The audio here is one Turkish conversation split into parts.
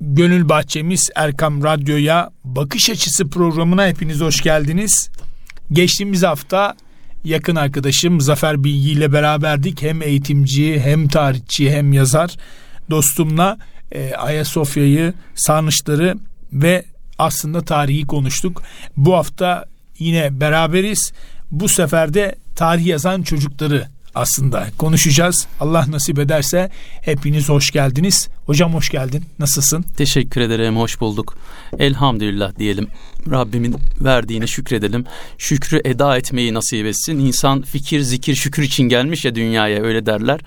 Gönül Bahçemiz Erkam Radyo'ya Bakış Açısı programına hepiniz hoş geldiniz. Geçtiğimiz hafta yakın arkadaşım Zafer Bilgi ile beraberdik. Hem eğitimci, hem tarihçi, hem yazar dostumla Ayasofya'yı, sarnıçları ve aslında tarihi konuştuk. Bu hafta yine beraberiz. Bu sefer de tarih yazan çocukları aslında konuşacağız. Allah nasip ederse hepiniz hoş geldiniz. Hocam hoş geldin. Nasılsın? Teşekkür ederim. Hoş bulduk. Elhamdülillah diyelim. Rabbimin verdiğine şükredelim. Şükrü eda etmeyi nasip etsin. İnsan fikir, zikir, şükür için gelmiş ya dünyaya, öyle derler.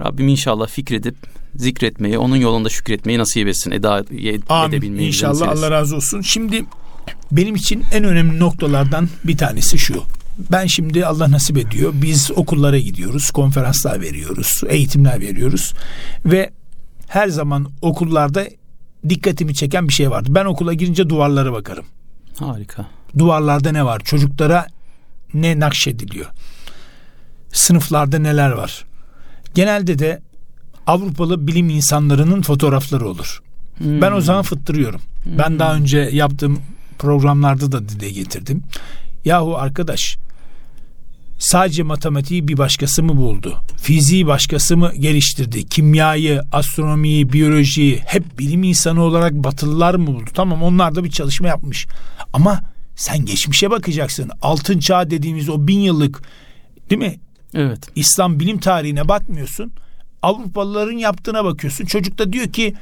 Rabbim inşallah fikredip zikretmeyi, onun yolunda şükretmeyi nasip etsin. Eda edebilmeyi. İnşallah, Allah razı olsun. Şimdi benim için en önemli noktalardan bir tanesi şu. Ben şimdi Allah nasip ediyor, biz okullara gidiyoruz, konferanslar veriyoruz, eğitimler veriyoruz ve her zaman okullarda dikkatimi çeken bir şey vardı. Ben okula girince duvarlara bakarım. Harika. Duvarlarda ne var? Çocuklara ne nakşediliyor? Sınıflarda neler var? Genelde de Avrupalı bilim insanlarının fotoğrafları olur. Ben o zaman fıttırıyorum. Ben daha önce yaptığım programlarda da dile getirdim. Yahu arkadaş, sadece matematiği bir başkası mı buldu? Fiziği başkası mı geliştirdi? Kimyayı, astronomiyi, biyolojiyi hep bilim insanı olarak Batılılar mı buldu? Tamam, onlar da bir çalışma yapmış. Ama sen geçmişe bakacaksın. Altın Çağ dediğimiz o 1000 yıllık, değil mi? Evet. İslam bilim tarihine bakmıyorsun. Avrupalıların yaptığına bakıyorsun. Çocuk da diyor ki,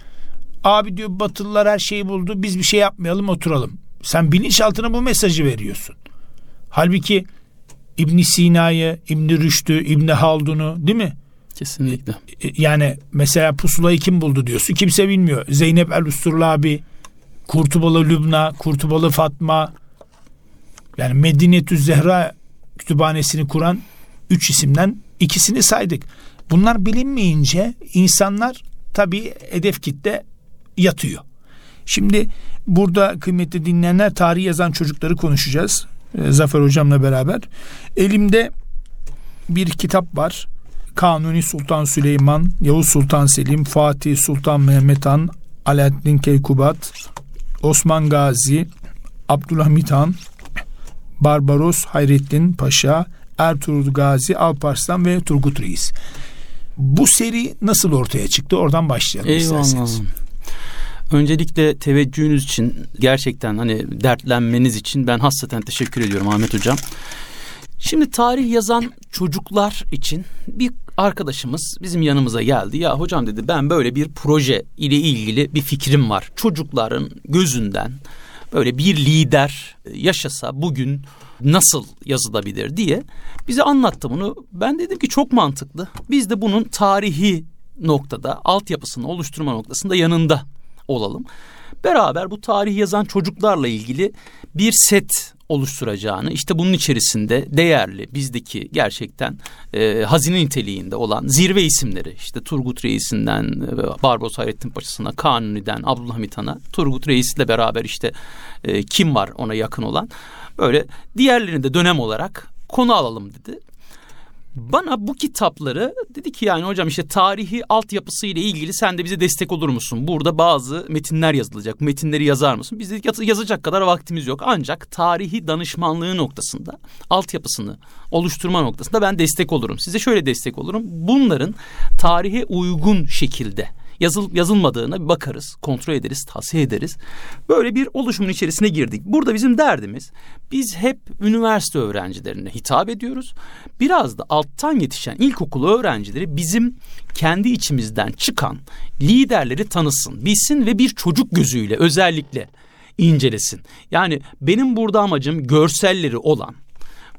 abi diyor, Batılılar her şeyi buldu, biz bir şey yapmayalım, oturalım. Sen bilinçaltına bu mesajı veriyorsun. Halbuki İbn-i Sina'yı, İbn-i Rüştü, İbn-i Haldun'u, değil mi? Kesinlikle. Yani mesela pusulayı kim buldu diyorsun? Kimse bilmiyor. Zeynep el-Usturlu abi, Kurtubalı Lübna, Kurtubalı Fatma, yani Medine-i Zehra kütüphanesini kuran 3 isimden 2'sini saydık. Bunlar bilinmeyince insanlar tabii hedef kitle yatıyor. Şimdi burada kıymetli dinleyenler, tarih yazan çocukları konuşacağız. Zafer hocamla beraber. Elimde bir kitap var. Kanuni Sultan Süleyman, Yavuz Sultan Selim, Fatih Sultan Mehmet Han, Alaeddin Keykubat, Osman Gazi, Abdülhamit Han, Barbaros Hayrettin Paşa, Ertuğrul Gazi, Alparslan ve Turgut Reis. Bu seri nasıl ortaya çıktı? Oradan başlayalım isterseniz. Öncelikle teveccühünüz için, gerçekten hani dertlenmeniz için ben hasreten teşekkür ediyorum Ahmet Hocam. Şimdi tarih yazan çocuklar için bir arkadaşımız bizim yanımıza geldi. Ya hocam dedi, ben böyle bir proje ile ilgili bir fikrim var. Çocukların gözünden böyle bir lider yaşasa bugün nasıl yazılabilir diye bize anlattı bunu. Ben dedim ki çok mantıklı. Biz de bunun tarihi noktada, altyapısını oluşturma noktasında yanında olalım. Beraber bu tarih yazan çocuklarla ilgili bir set oluşturacağını, işte bunun içerisinde değerli, bizdeki gerçekten hazine niteliğinde olan zirve isimleri, işte Turgut Reis'inden Barbaros Hayrettin Paşa'sına, Kanuni'den Abdülhamit Han'a, Turgut Reis'le beraber işte kim var ona yakın olan, böyle diğerlerini de dönem olarak konu alalım dedi. Bana bu kitapları dedi ki, yani hocam işte tarihi altyapısı ile ilgili sen de bize destek olur musun? Burada bazı metinler yazılacak. Metinleri yazar mısın? Biz dedik yazacak kadar vaktimiz yok. Ancak tarihi danışmanlığı noktasında, altyapısını oluşturma noktasında ben destek olurum. Size şöyle destek olurum. Bunların tarihe uygun şekilde yazılıp yazılmadığına bir bakarız, kontrol ederiz, tavsiye ederiz. Böyle bir oluşumun içerisine girdik. Burada bizim derdimiz, biz hep üniversite öğrencilerine hitap ediyoruz. Biraz da alttan yetişen ilkokul öğrencileri bizim kendi içimizden çıkan liderleri tanısın, bilsin ve bir çocuk gözüyle özellikle incelesin. Yani benim burada amacım görselleri olan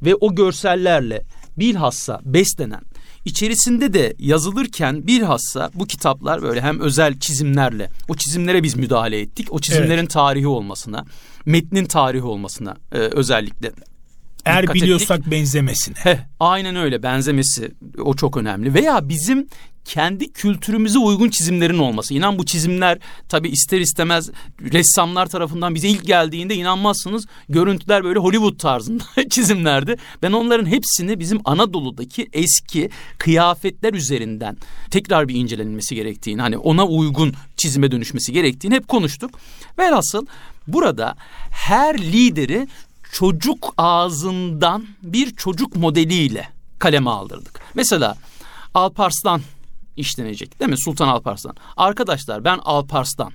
ve o görsellerle bilhassa beslenen, İçerisinde de yazılırken bilhassa bu kitaplar böyle hem özel çizimlerle, o çizimlere biz müdahale ettik. O çizimlerin tarihi olmasına, metnin tarihi olmasına özellikle dikkat ettik. Benzemesine. Aynen öyle, benzemesi o çok önemli. Veya bizim kendi kültürümüze uygun çizimlerin olması. İnan bu çizimler tabii ister istemez ressamlar tarafından bize ilk geldiğinde inanmazsınız. Görüntüler böyle Hollywood tarzında çizimlerdi. Ben onların hepsini bizim Anadolu'daki eski kıyafetler üzerinden tekrar bir incelenilmesi gerektiğini, hani ona uygun çizime dönüşmesi gerektiğini hep konuştuk. Velhasıl burada her lideri çocuk ağzından bir çocuk modeliyle kaleme aldırdık. Mesela Alparslan işlenecek değil mi? Sultan Alparslan. Arkadaşlar ben Alparslan,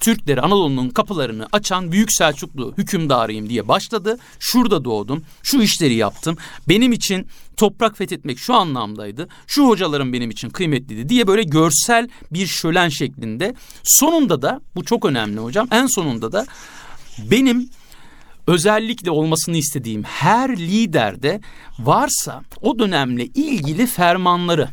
Türkleri Anadolu'nun kapılarını açan Büyük Selçuklu hükümdarıyım diye başladı. Şurada doğdum, şu işleri yaptım. Benim için toprak fethetmek şu anlamdaydı. Şu hocalarım benim için kıymetliydi diye böyle görsel bir şölen şeklinde. Sonunda da, bu çok önemli hocam, en sonunda da benim özellikle olmasını istediğim her liderde varsa o dönemle ilgili fermanları,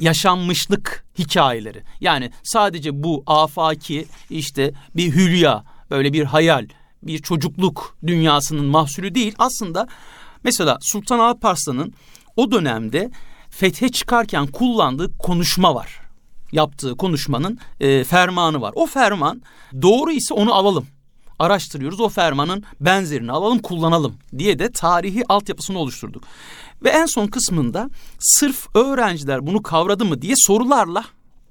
yaşanmışlık hikayeleri. Yani sadece bu afaki işte bir hülya, böyle bir hayal, bir çocukluk dünyasının mahsulü değil. Aslında mesela Sultan Alparslan'ın o dönemde fethe çıkarken kullandığı konuşma var. Yaptığı konuşmanın fermanı var. O ferman doğru ise onu alalım. Araştırıyoruz, o fermanın benzerini alalım, kullanalım diye de tarihi altyapısını oluşturduk. Ve en son kısmında sırf öğrenciler bunu kavradı mı diye sorularla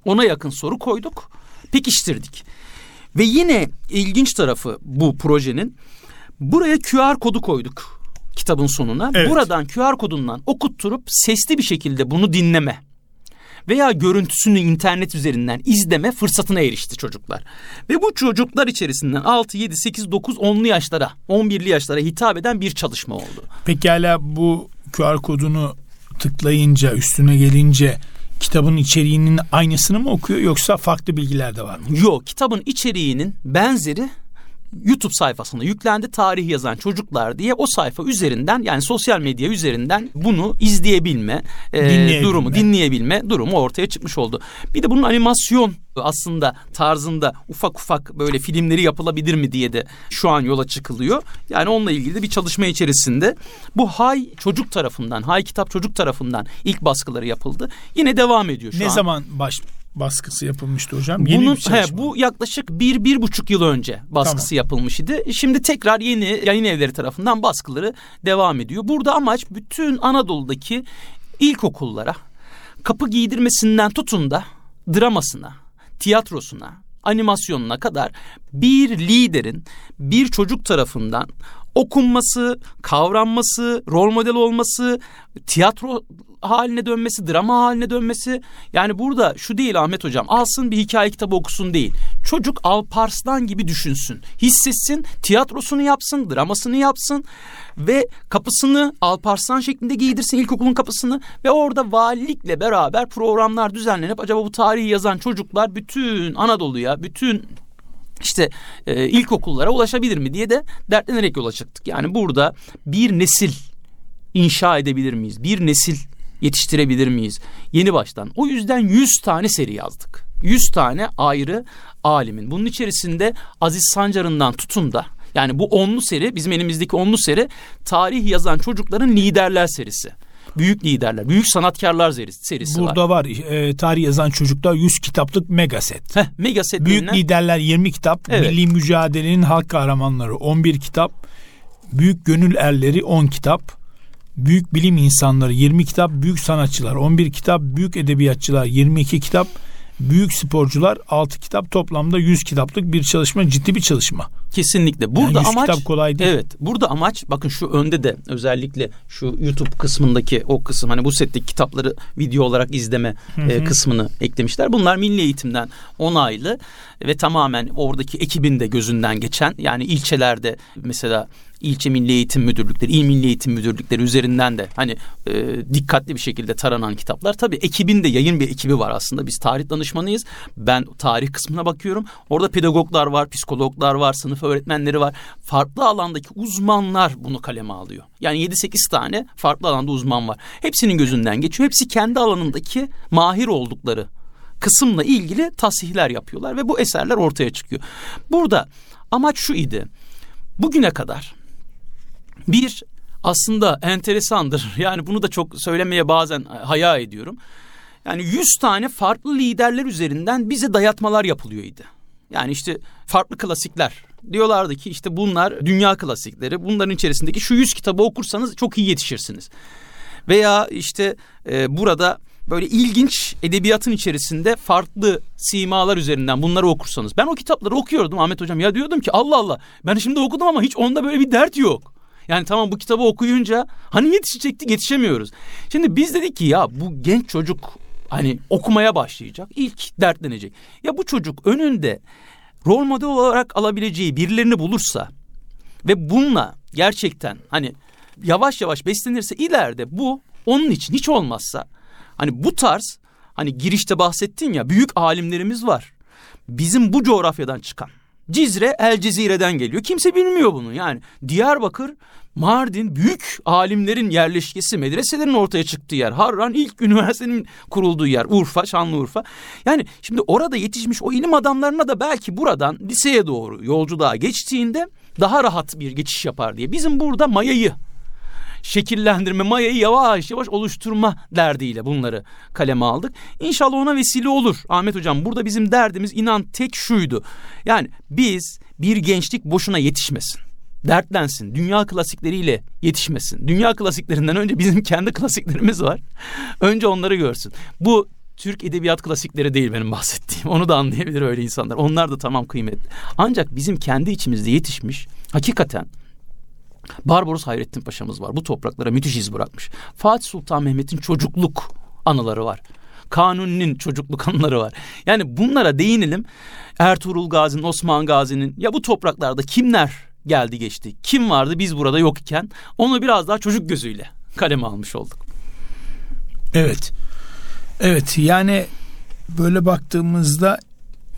ona yakın soru koyduk, pekiştirdik. Ve yine ilginç tarafı bu projenin, buraya QR kodu koyduk kitabın sonuna. Evet. Buradan QR kodundan okutturup sesli bir şekilde bunu dinleme veya görüntüsünü internet üzerinden izleme fırsatına erişti çocuklar. Ve bu çocuklar içerisinden 6, 7, 8, 9, 10'lu yaşlara, 11'li yaşlara hitap eden bir çalışma oldu. Pekala bu QR kodunu tıklayınca, üstüne gelince kitabın içeriğinin aynısını mı okuyor yoksa farklı bilgiler de var mı? Yok, kitabın içeriğinin benzeri YouTube sayfasına yüklendi. Tarih yazan çocuklar diye o sayfa üzerinden, yani sosyal medya üzerinden bunu izleyebilme, dinleyebilme durumu ortaya çıkmış oldu. Bir de bunun animasyon aslında tarzında ufak ufak böyle filmleri yapılabilir mi diye de şu an yola çıkılıyor. Yani onunla ilgili de bir çalışma içerisinde bu Hay Çocuk tarafından, Hay Kitap Çocuk tarafından ilk baskıları yapıldı. Yine devam ediyor şu an. Ne zaman baskısı yapılmıştı hocam? Bu yaklaşık 1-1,5 yıl önce baskısı yapılmış idi. Şimdi tekrar yeni yayın evleri tarafından baskıları devam ediyor. Burada amaç bütün Anadolu'daki ilkokullara kapı giydirmesinden tutun da dramasına, tiyatrosuna, animasyonuna kadar bir liderin bir çocuk tarafından okunması, kavranması, rol model olması, tiyatro haline dönmesi, drama haline dönmesi. Yani burada şu değil Ahmet hocam, alsın bir hikaye kitabı okusun değil. Çocuk Alparslan gibi düşünsün, hissetsin, tiyatrosunu yapsın, dramasını yapsın ve kapısını Alparslan şeklinde giydirsin, ilkokulun kapısını. Ve orada valilikle beraber programlar düzenlenip acaba bu tarihi yazan çocuklar bütün Anadolu'ya, bütün İşte ilkokullara ulaşabilir mi diye de dertlenerek yola çıktık. Yani burada bir nesil inşa edebilir miyiz? Bir nesil yetiştirebilir miyiz? Yeni baştan. O yüzden 100 tane seri yazdık. 100 tane ayrı alimin. Bunun içerisinde Aziz Sancar'ından tutun da, yani bu 10'lu seri, bizim elimizdeki 10'lu seri tarih yazan çocukların liderler serisi. Büyük liderler, büyük sanatkarlar serisi burada var. Tarih yazan çocuklar 100 kitaplık megaset. Megaset büyük denilen liderler 20 kitap, evet. Milli mücadelenin halk kahramanları 11 kitap, büyük gönül erleri 10 kitap, büyük bilim insanları 20 kitap, büyük sanatçılar 11 kitap, büyük edebiyatçılar 22 kitap, büyük sporcular 6 kitap, toplamda 100 kitaplık bir çalışma, ciddi bir çalışma. Kesinlikle. Burada yani amaç kitap kolay değil. Evet. Burada amaç, bakın şu önde de özellikle şu YouTube kısmındaki o kısım, hani bu setteki kitapları video olarak izleme kısmını eklemişler. Bunlar Milli Eğitim'den onaylı ve tamamen oradaki ekibin de gözünden geçen, yani ilçelerde mesela ilçe milli eğitim müdürlükleri, il milli eğitim müdürlükleri üzerinden de hani dikkatli bir şekilde taranan kitaplar. Tabii ekibin de, yayın bir ekibi var aslında. Biz tarih danışmanıyız. Ben tarih kısmına bakıyorum. Orada pedagoglar var, psikologlar var, sınıf öğretmenleri var. Farklı alandaki uzmanlar bunu kaleme alıyor. Yani 7-8 tane farklı alanda uzman var. Hepsinin gözünden geçiyor. Hepsi kendi alanındaki mahir oldukları kısımla ilgili tasihler yapıyorlar ve bu eserler ortaya çıkıyor. Burada amaç şu idi. Bugüne kadar bir, aslında enteresandır, yani bunu da çok söylemeye bazen haya ediyorum. Yani 100 tane farklı liderler üzerinden bize dayatmalar yapılıyor idi. Yani işte farklı klasikler. Diyorlardı ki işte bunlar dünya klasikleri. Bunların içerisindeki şu 100 kitabı okursanız çok iyi yetişirsiniz. Veya işte burada böyle ilginç edebiyatın içerisinde farklı simalar üzerinden bunları okursanız. Ben o kitapları okuyordum Ahmet Hocam. Ya diyordum ki Allah Allah ben şimdi okudum ama hiç onda böyle bir dert yok. Yani tamam bu kitabı okuyunca hani yetişecektik yetişemiyoruz. Şimdi biz dedik ki ya bu genç çocuk hani okumaya başlayacak. İlk dertlenecek. Ya bu çocuk önünde rol model olarak alabileceği birilerini bulursa ve bununla gerçekten hani yavaş yavaş beslenirse ileride bu onun için hiç olmazsa hani bu tarz hani girişte bahsettin ya büyük alimlerimiz var. Bizim bu coğrafyadan çıkan Cizre El Cezire'den geliyor. Kimse bilmiyor bunu yani Diyarbakır, Mardin büyük alimlerin yerleşkesi, medreselerin ortaya çıktığı yer. Harran ilk üniversitenin kurulduğu yer. Urfa, Şanlıurfa. Yani şimdi orada yetişmiş o ilim adamlarına da belki buradan liseye doğru yolculuğa geçtiğinde daha rahat bir geçiş yapar diye. Bizim burada mayayı şekillendirme, mayayı yavaş yavaş oluşturma derdiyle bunları kaleme aldık. İnşallah ona vesile olur. Ahmet Hocam burada bizim derdimiz inan tek şuydu. Yani biz bir gençlik boşuna yetişmesin. Dertlensin. Dünya klasikleriyle yetişmesin. Dünya klasiklerinden önce bizim kendi klasiklerimiz var. Önce onları görsün. Bu Türk edebiyat klasikleri değil benim bahsettiğim. Onu da anlayabilir öyle insanlar. Onlar da tamam kıymetli. Ancak bizim kendi içimizde yetişmiş hakikaten Barbaros Hayrettin Paşa'mız var. Bu topraklara müthiş iz bırakmış. Fatih Sultan Mehmet'in çocukluk anıları var. Kanuni'nin çocukluk anıları var. Yani bunlara değinelim. Ertuğrul Gazi'nin, Osman Gazi'nin ya bu topraklarda kimler geldi geçti. Kim vardı biz burada yokken? Onu biraz daha çocuk gözüyle kaleme almış olduk. Evet. Evet yani böyle baktığımızda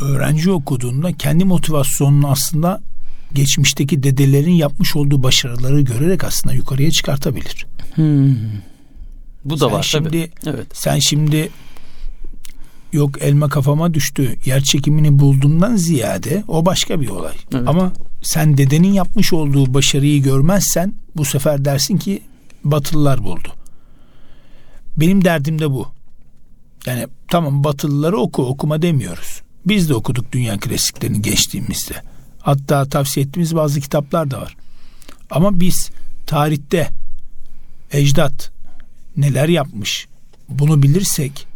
öğrenci okuduğunda kendi motivasyonunu aslında geçmişteki dedelerin yapmış olduğu başarıları görerek aslında yukarıya çıkartabilir. Bu da sen var şimdi, tabii. Evet. Sen şimdi yok elma kafama düştü yer çekimini bulduğundan ziyade o başka bir olay. Evet. Ama sen dedenin yapmış olduğu başarıyı görmezsen bu sefer dersin ki Batılılar buldu. Benim derdim de bu. Yani tamam Batılıları okuma demiyoruz. Biz de okuduk dünya klasiklerini geçtiğimizde. Hatta tavsiye ettiğimiz bazı kitaplar da var. Ama biz tarihte ecdat neler yapmış bunu bilirsek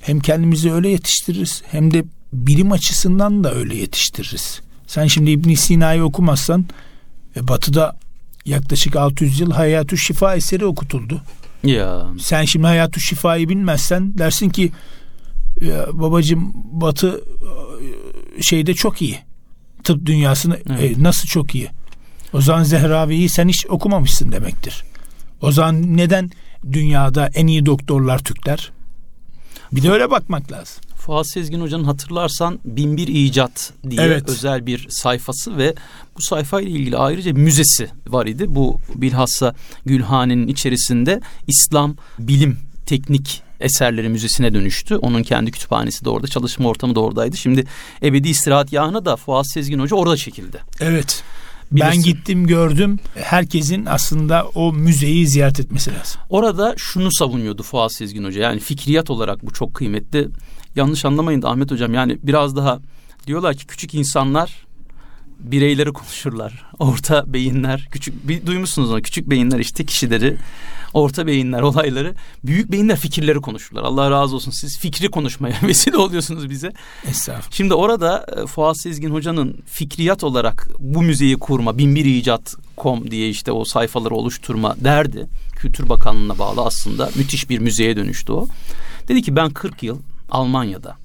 hem kendimizi öyle yetiştiririz hem de bilim açısından da öyle yetiştiririz. Sen şimdi İbn-i Sina'yı okumazsan Batı'da yaklaşık 600 yıl Hayat-ü Şifa eseri okutuldu. Ya. Sen şimdi Hayat-ü Şifa'yı bilmezsen dersin ki babacığım Batı şeyde çok iyi. Tıp dünyasını evet. Nasıl çok iyi? Ozan Zehravi'yi sen hiç okumamışsın demektir. Ozan neden dünyada en iyi doktorlar Türkler? Bir de öyle bakmak lazım. Fuat Sezgin Hoca'nın hatırlarsan 1001 icat diye evet. Özel bir sayfası ve bu sayfayla ilgili ayrıca müzesi var idi. Bu bilhassa Gülhane'nin içerisinde İslam bilim teknik eserleri müzesine dönüştü. Onun kendi kütüphanesi de orada, çalışma ortamı da oradaydı. Şimdi ebedi istirahat yahına da Fuat Sezgin Hoca orada çekildi. Evet. Bilirsin. Ben gittim gördüm. Herkesin aslında o müzeyi ziyaret etmesi lazım. Orada şunu savunuyordu Fuat Sezgin Hoca. Yani fikriyat olarak bu çok kıymetli. Yanlış anlamayın da Ahmet Hocam yani biraz daha diyorlar ki küçük insanlar bireyleri konuşurlar. Orta beyinler küçük duymuşsunuz onu. Küçük beyinler işte kişileri, orta beyinler olayları, büyük beyinler fikirleri konuşurlar. Allah razı olsun siz fikri konuşmaya vesile oluyorsunuz bize. Estağfurullah. Şimdi orada Fuat Sezgin Hoca'nın fikriyat olarak bu müzeyi kurma, 1001icat.com diye işte o sayfaları oluşturma derdi. Kültür Bakanlığı'na bağlı aslında müthiş bir müzeye dönüştü o. Dedi ki ben 40 yıl Almanya'da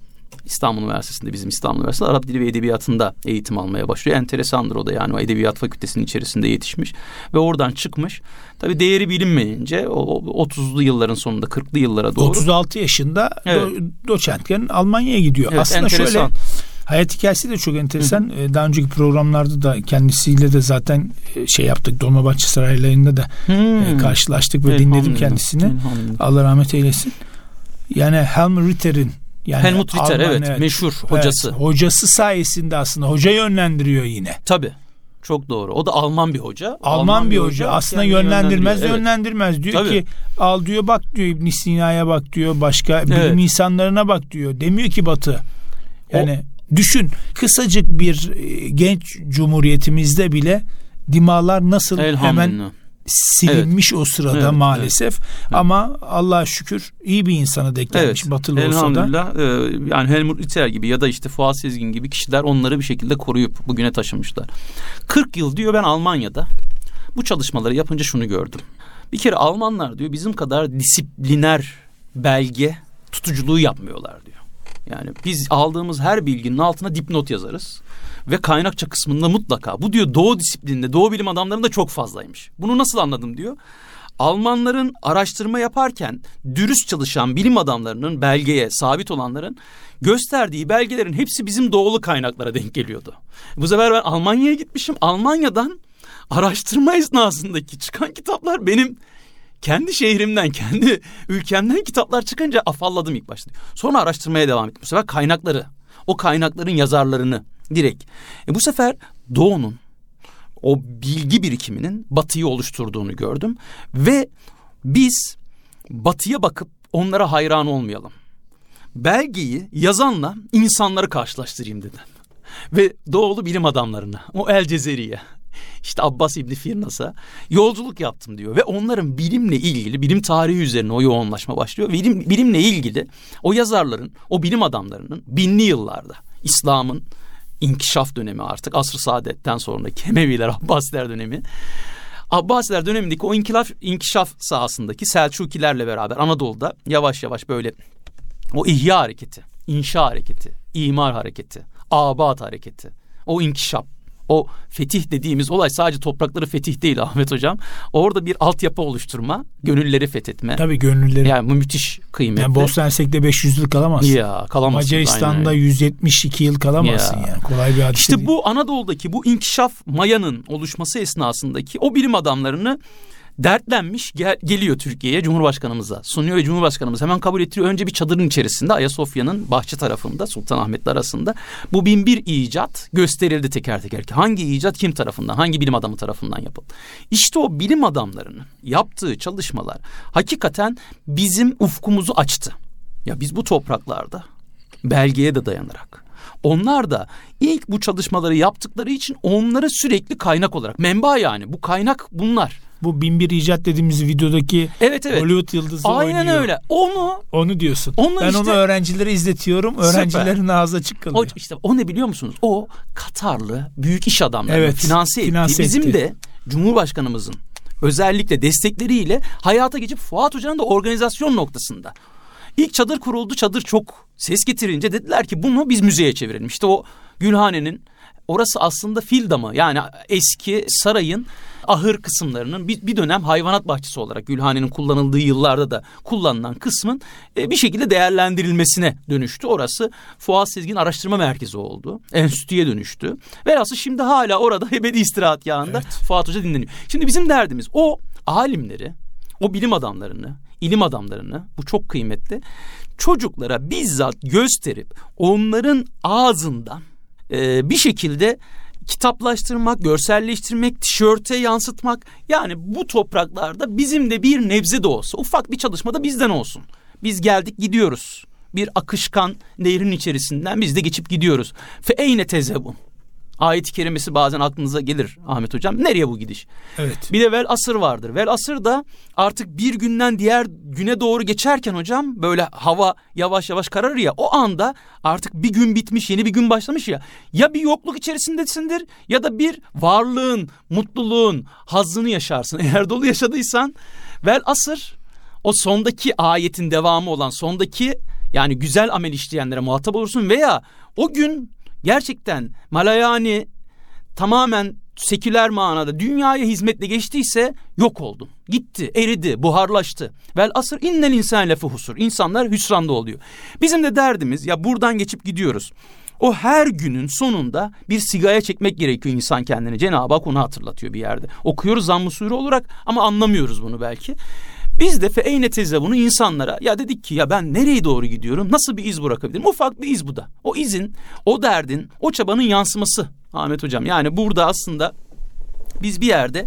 İstanbul Üniversitesi'nde bizim İstanbul Üniversitesi Arap Dili ve Edebiyatı'nda eğitim almaya başlıyor. Enteresandır o da yani o Edebiyat Fakültesi'nin içerisinde yetişmiş ve oradan çıkmış. Tabii değeri bilinmeyince o 30'lu yılların sonunda 40'lı yıllara doğru. 36 yaşında evet. Doçentken Almanya'ya gidiyor. Evet, aslında enteresan. Şöyle hayat hikayesi de çok enteresan. Hı. Daha önceki programlarda da kendisiyle de zaten şey yaptık. Dolmabahçe Sarayları'nda da karşılaştık ve dinledim kendisini. Allah rahmet eylesin. Yani Helmut Ritter Alman, evet meşhur hocası. Evet, hocası sayesinde aslında hoca yönlendiriyor yine. Tabii. Çok doğru. O da Alman bir hoca. Alman bir hoca. Aslında yönlendirmez. Diyor ki al diyor, bak diyor İbn-i Sina'ya, bak diyor başka bilim insanlarına bak diyor. Demiyor ki Batı. Yani düşün, kısacık bir genç cumhuriyetimizde bile dimağlar nasıl hemen silinmiş o sırada maalesef. Ama Allah'a şükür iyi bir insanı denk gelmiş Batılı olsa da. Elhamdülillah. Yani Helmut Ritzer gibi ya da işte Fuat Sezgin gibi kişiler onları bir şekilde koruyup bugüne taşımışlar. 40 yıl diyor ben Almanya'da bu çalışmaları yapınca şunu gördüm. Bir kere Almanlar diyor bizim kadar disipliner belge tutuculuğu yapmıyorlar diyor. Yani biz aldığımız her bilginin altına dipnot yazarız ve kaynakça kısmında mutlaka. Bu diyor Doğu disiplininde, Doğu bilim adamlarında çok fazlaymış. Bunu nasıl anladım diyor. Almanların araştırma yaparken dürüst çalışan bilim adamlarının, belgeye sabit olanların gösterdiği belgelerin hepsi bizim doğulu kaynaklara denk geliyordu. Bu sefer ben Almanya'ya gitmişim. Almanya'dan araştırma esnasındaki çıkan kitaplar benim... Kendi şehrimden, kendi ülkemden kitaplar çıkınca afalladım ilk başta. Sonra araştırmaya devam ettim. Bu sefer kaynakları, o kaynakların yazarlarını direkt. Bu sefer Doğu'nun o bilgi birikiminin Batı'yı oluşturduğunu gördüm. Ve biz Batı'ya bakıp onlara hayran olmayalım. Belgeyi yazanla insanları karşılaştırayım dedim. Ve Doğulu bilim adamlarına, o El Cezeri'ye. İşte Abbas İbni Firnas'a yolculuk yaptım diyor ve onların bilimle ilgili, bilim tarihi üzerine o yoğunlaşma başlıyor. Bilimle ilgili o yazarların, o bilim adamlarının binli yıllarda İslam'ın inkişaf dönemi, artık asr-ı saadetten sonraki Emeviler, Abbasiler dönemi. Abbasiler dönemindeki o inkişaf sahasındaki Selçukilerle beraber Anadolu'da yavaş yavaş böyle o ihya hareketi, inşa hareketi, imar hareketi, abat hareketi, o inkişaf. O fetih dediğimiz olay sadece toprakları fetih değil Ahmet Hocam. Orada bir altyapı oluşturma, gönülleri fethetme. Tabii gönülleri. Yani bu müthiş kıymetli. Yani Bosna Hersek'te 500 yıl kalamazsın. Ya kalamazsın. Macaristan'da 172 yıl kalamazsın ya. Yani. Kolay bir hadise İşte değil. Bu Anadolu'daki bu inkişaf mayanın oluşması esnasındaki o bilim adamlarını dertlenmiş geliyor Türkiye'ye, Cumhurbaşkanımıza sunuyor ve Cumhurbaşkanımız hemen kabul ettiriyor. Önce bir çadırın içerisinde Ayasofya'nın bahçe tarafında Sultanahmet'le arasında bu 1001 icat gösterildi teker teker. Hangi icat kim tarafından, hangi bilim adamı tarafından yapıldı? İşte o bilim adamlarının yaptığı çalışmalar hakikaten bizim ufkumuzu açtı. Ya biz bu topraklarda belgeye de dayanarak, onlar da ilk bu çalışmaları yaptıkları için onlara sürekli kaynak olarak, menba yani bu kaynak bunlar. Bu 1001 icat dediğimiz videodaki Hollywood yıldızı oynuyor. Aynen öyle. Onu diyorsun. Ben işte, onu öğrencilere izletiyorum. Öğrencilerin ağzı açık kalıyor. İşte o ne biliyor musunuz? O Katarlı büyük iş adamları finanse etti. Bizim de Cumhurbaşkanımızın özellikle destekleriyle hayata geçip Fuat Hoca'nın da organizasyon noktasında. İlk çadır kuruldu. Çadır çok ses getirince dediler ki bunu biz müzeye çevirelim. İşte o Gülhane'nin orası aslında fil damı, yani eski sarayın ahır kısımlarının bir dönem hayvanat bahçesi olarak Gülhane'nin kullanıldığı yıllarda da kullanılan kısmın bir şekilde değerlendirilmesine dönüştü. Orası Fuat Sezgin Araştırma Merkezi oldu. Enstitüye dönüştü. Velhasıl şimdi hala orada ebedi istirahat yağında Fuat Hoca dinleniyor. Şimdi bizim derdimiz o alimleri, o bilim adamlarını, ilim adamlarını, bu çok kıymetli, çocuklara bizzat gösterip onların ağzından bir şekilde kitaplaştırmak, görselleştirmek, tişörte yansıtmak. Yani bu topraklarda bizim de bir nebze de olsa, ufak bir çalışmada bizden olsun. Biz geldik gidiyoruz. Bir akışkan nehrin içerisinden biz de geçip gidiyoruz. Fe eyne tezebun. Ayet-i kerimesi bazen aklınıza gelir Ahmet Hocam. Nereye bu gidiş? Evet. Bir de vel asır vardır. Vel asır da artık bir günden diğer güne doğru geçerken hocam böyle hava yavaş yavaş kararır ya, o anda artık bir gün bitmiş, yeni bir gün başlamış ya. Ya bir yokluk içerisindesindir ya da bir varlığın, mutluluğun hazzını yaşarsın. Eğer dolu yaşadıysan vel asır, o sondaki ayetin devamı olan sondaki, yani güzel amel işleyenlere muhatap olursun veya o gün gerçekten malayani tamamen seküler manada dünyaya hizmetle geçtiyse yok oldu. Gitti, eridi, buharlaştı. Vel asr innel insan lefî husr. İnsanlar hüsranda oluyor. Bizim de derdimiz ya buradan geçip gidiyoruz. O her günün sonunda bir sigaya çekmek gerekiyor insan kendini. Cenab-ı Hak onu hatırlatıyor bir yerde. Okuyoruz zamm-ı sure olarak ama anlamıyoruz bunu belki. Biz de feyne teze bunu insanlara ya dedik ki ya ben nereye doğru gidiyorum, nasıl bir iz bırakabilirim? Ufak bir iz bu da. O izin, o derdin, o çabanın yansıması Ahmet Hocam. Yani burada aslında Biz bir yerde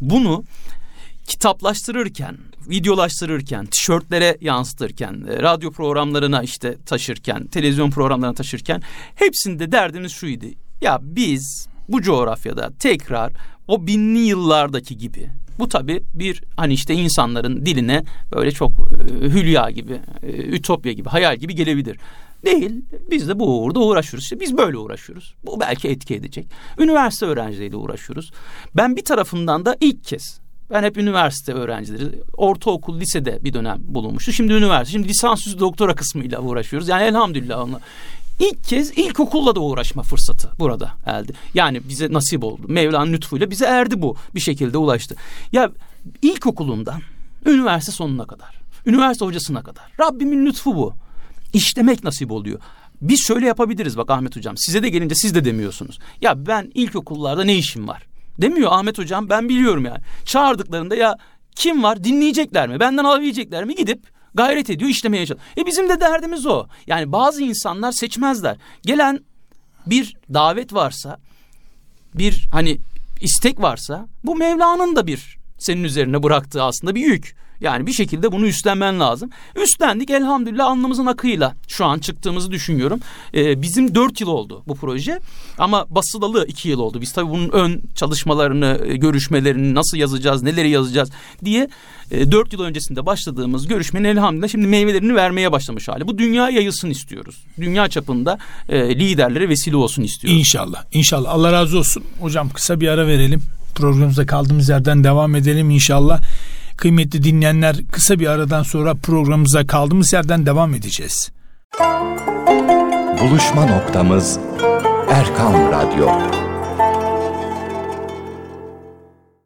bunu kitaplaştırırken, videolaştırırken, tişörtlere yansıtırken, radyo programlarına işte taşırken, televizyon programlarına taşırken hepsinde derdimiz şuydu. Ya biz bu coğrafyada tekrar o binli yıllardaki gibi. Bu tabii bir hani işte insanların diline böyle çok hülya gibi, ütopya gibi, hayal gibi gelebilir. Değil, biz de bu uğurda uğraşıyoruz. İşte biz böyle uğraşıyoruz. Bu belki etki edecek. Üniversite öğrencileriyle uğraşıyoruz. Ben bir tarafından da ilk kez, ben hep üniversite öğrencileri, ortaokul, lisede bir dönem bulunmuştu. Şimdi üniversite, şimdi lisansüstü doktora kısmıyla uğraşıyoruz. Yani elhamdülillah onunla. İlk kez ilkokulla da uğraşma fırsatı burada elde. Yani bize nasip oldu. Mevla'nın lütfuyla bize erdi bu. Bir şekilde ulaştı. Ya ilkokulundan üniversite sonuna kadar, üniversite hocasına kadar. Rabbimin lütfu bu. İşlemek nasip oluyor. Biz şöyle yapabiliriz bak Ahmet Hocam. Size de gelince siz de demiyorsunuz. Ya ben ilkokullarda ne işim var? Demiyor Ahmet Hocam, ben biliyorum yani. Çağırdıklarında ya kim var, dinleyecekler mi? Benden alabilecekler mi? Gidip gayret ediyor, işlemeye çalışıyor. Bizim de derdimiz o. Yani bazı insanlar seçmezler. Gelen bir davet varsa, bir hani istek varsa bu Mevla'nın da bir senin üzerine bıraktığı aslında bir yük. Yani bir şekilde bunu üstlenmen lazım. Üstlendik elhamdülillah, alnımızın akıyla şu an çıktığımızı düşünüyorum. Bizim 4 yıl oldu bu proje ama basılalı 2 yıl oldu. Biz tabii bunun ön çalışmalarını, görüşmelerini nasıl yazacağız, neleri yazacağız diye 4 yıl öncesinde başladığımız görüşmenin elhamdülillah şimdi meyvelerini vermeye başlamış hali. Bu dünya yayılsın istiyoruz. Dünya çapında liderlere vesile olsun istiyoruz. İnşallah, inşallah. Allah razı olsun. Hocam kısa bir ara verelim. Programımıza kaldığımız yerden devam edelim inşallah. Kıymetli dinleyenler, kısa bir aradan sonra programımıza kaldığımız yerden devam edeceğiz. Buluşma noktamız Erkam Radyo.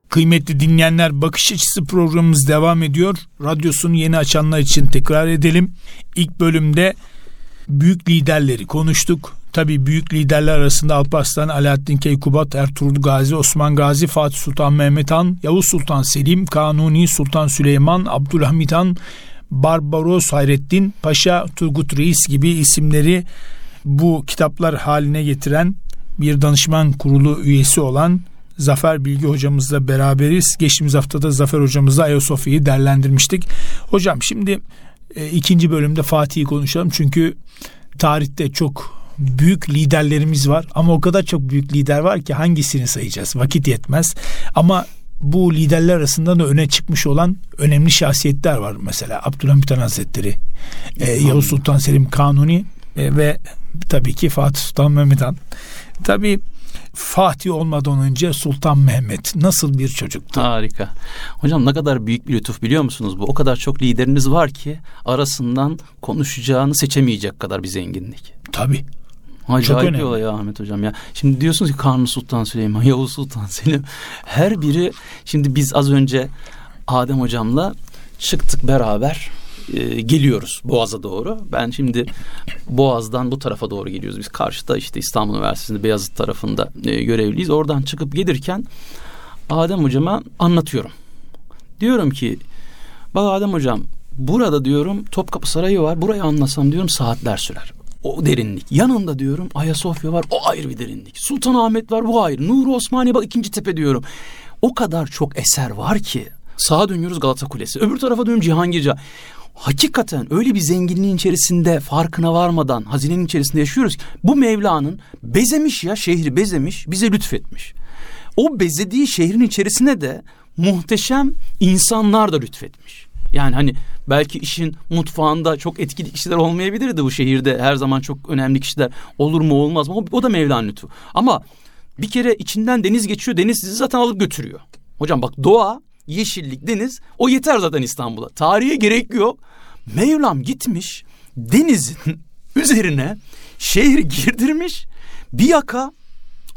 Kıymetli dinleyenler, Bakış Açısı programımız devam ediyor. Radyosunu yeni açanlar için tekrar edelim. İlk bölümde büyük liderleri konuştuk. Tabii büyük liderler arasında Alparslan, Alaeddin Keykubat, Ertuğrul Gazi, Osman Gazi, Fatih Sultan Mehmet Han, Yavuz Sultan Selim, Kanuni Sultan Süleyman, Abdülhamit Han, Barbaros Hayrettin Paşa, Turgut Reis gibi isimleri bu kitaplar haline getiren bir danışman kurulu üyesi olan Zafer Bilgi hocamızla beraberiz. Geçtiğimiz haftada Zafer hocamızla Ayasofya'yı değerlendirmiştik. Hocam şimdi ikinci bölümde Fatih'i konuşalım çünkü tarihte çok büyük liderlerimiz var ama o kadar çok büyük lider var ki hangisini sayacağız? Vakit yetmez. Ama bu liderler arasında da öne çıkmış olan önemli şahsiyetler var. Mesela Abdülhamit Han Hazretleri, Yavuz Sultan Selim, Kanuni ve tabii ki Fatih Sultan Mehmet Han. Tabii Fatih olmadan önce Sultan Mehmet nasıl bir çocuktu? Harika. Hocam ne kadar büyük bir lütuf biliyor musunuz bu? O kadar çok liderimiz var ki arasından konuşacağını seçemeyecek kadar bir zenginlik. Tabii. Acayip bir olay Ahmet Hocam ya. Şimdi diyorsunuz ki Kanuni Sultan Süleyman, Yavuz Sultan Selim, her biri. Şimdi biz az önce Adem Hocam'la çıktık beraber, geliyoruz Boğaz'a doğru. Ben şimdi Boğaz'dan bu tarafa doğru geliyoruz. Biz karşıda işte İstanbul Üniversitesi'nde Beyazıt tarafında görevliyiz. Oradan çıkıp gelirken Adem Hocam'a anlatıyorum. Diyorum ki bak Adem Hocam, burada diyorum Topkapı Sarayı var. Burayı anlasam diyorum saatler sürer. O derinlik. Yanında diyorum Ayasofya var. O ayrı bir derinlik. Sultanahmet var. Bu ayrı. Nur Osmaniye bak, ikinci tepe diyorum. O kadar çok eser var ki. Sağa dönüyoruz Galata Kulesi. Öbür tarafa dönüyorum Cihangir Camii. Hakikaten öyle bir zenginliğin içerisinde farkına varmadan hazinenin içerisinde yaşıyoruz ki bu Mevla'nın bezemiş ya, şehri bezemiş, bize lütfetmiş. O bezediği şehrin içerisine de muhteşem insanlar da lütfetmiş. Yani hani belki işin mutfağında çok etkili kişiler olmayabilirdi bu şehirde. Her zaman çok önemli kişiler olur mu olmaz mı? O da Mevla'nın lütfu. Ama bir kere içinden deniz geçiyor. Deniz sizi zaten alıp götürüyor. Hocam bak doğa, yeşillik, deniz, o yeter zaten İstanbul'a. Tarihe gerek yok. Mevlam gitmiş denizin üzerine şehri girdirmiş. Bir yaka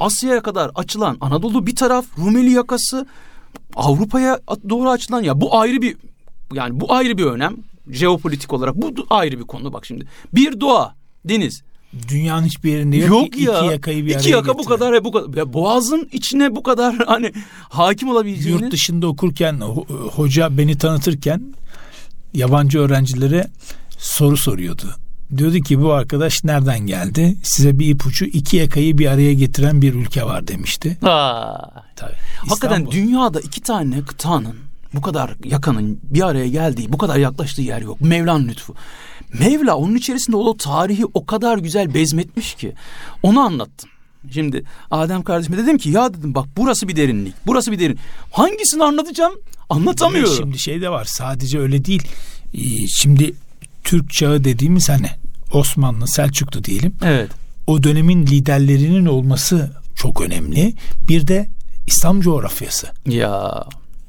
Asya'ya kadar açılan Anadolu bir taraf, Rumeli yakası Avrupa'ya doğru açılan, ya bu ayrı bir, yani bu ayrı bir önem jeopolitik olarak, bu ayrı bir konu. Bak şimdi bir doğa, deniz, dünyanın hiçbir yerinde yok ya, iki yakayı bir araya getiren. İki yaka bu kadar. Boğaz'ın içine bu kadar hani hakim olabileceğini. Yurt dışında okurken hoca beni tanıtırken yabancı öğrencilere soru soruyordu. diyordu ki bu arkadaş nereden geldi? Size bir ipucu, iki yakayı bir araya getiren bir ülke var demişti. Tabii. Hakikaten dünyada iki tane kıtanın bu kadar yakanın bir araya geldiği, bu kadar yaklaştığı yer yok. Mevla'nın lütfu. Mevla onun içerisinde o tarihi o kadar güzel bezmetmiş ki onu anlattım. Şimdi Adem kardeşime dedim ki ya dedim bak burası bir derinlik, burası bir derin. Hangisini anlatacağım? Anlatamıyorum. Şimdi şey de var, sadece öyle değil. Şimdi Türk çağı dediğimiz hani Osmanlı, Selçuklu diyelim. Evet. O dönemin liderlerinin olması çok önemli. Bir de İslam coğrafyası. Ya.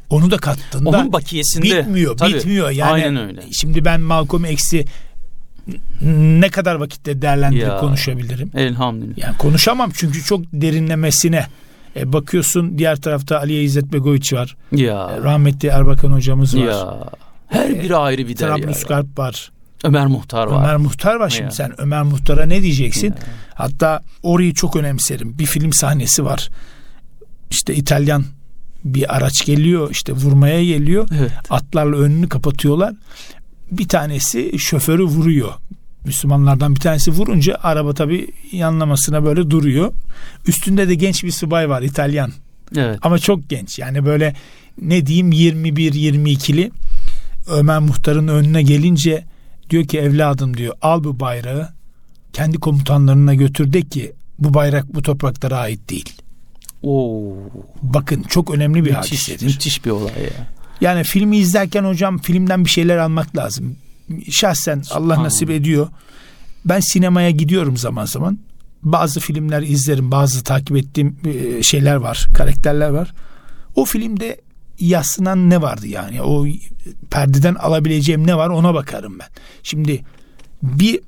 Onu da kattığında. Onun bakiyesinde. Bitmiyor, tabii, bitmiyor. Yani aynen öyle. Şimdi ben Malcolm X'i ne kadar vakitte değerlendirip ya, konuşabilirim? Elhamdülillah. Yani konuşamam çünkü çok derinlemesine. Bakıyorsun diğer tarafta Aliye İzzet Begoviç var. Ya. Rahmetli Erbakan hocamız var. Ya. Her biri ayrı bir değer. Trablusgarp yani var. Ömer Muhtar var. Ömer Muhtar var. Şimdi ya, sen Ömer Muhtar'a ne diyeceksin? Ya. Hatta orayı çok önemserim. Bir film sahnesi var. İşte İtalyan bir araç geliyor, işte vurmaya geliyor. Evet. Atlarla önünü kapatıyorlar. Bir tanesi şoförü vuruyor. Müslümanlardan bir tanesi vurunca araba tabii yanlamasına böyle duruyor. Üstünde de genç bir subay var, İtalyan. Evet. Ama çok genç. Yani böyle ne diyeyim 21-22'li. Ömer Muhtar'ın önüne gelince diyor ki evladım diyor al bu bayrağı kendi komutanlarına götür de ki bu bayrak bu topraklara ait değil. Oo. Bakın çok önemli bir hadisedir. Müthiş bir olay ya. Yani filmi izlerken hocam filmden bir şeyler almak lazım. Şahsen Allah nasip ediyor. Ben sinemaya gidiyorum zaman zaman. Bazı filmler izlerim. Bazı takip ettiğim şeyler var. Karakterler var. O filmde yaslanan ne vardı yani? O perdeden alabileceğim ne var ona bakarım ben. Şimdi bir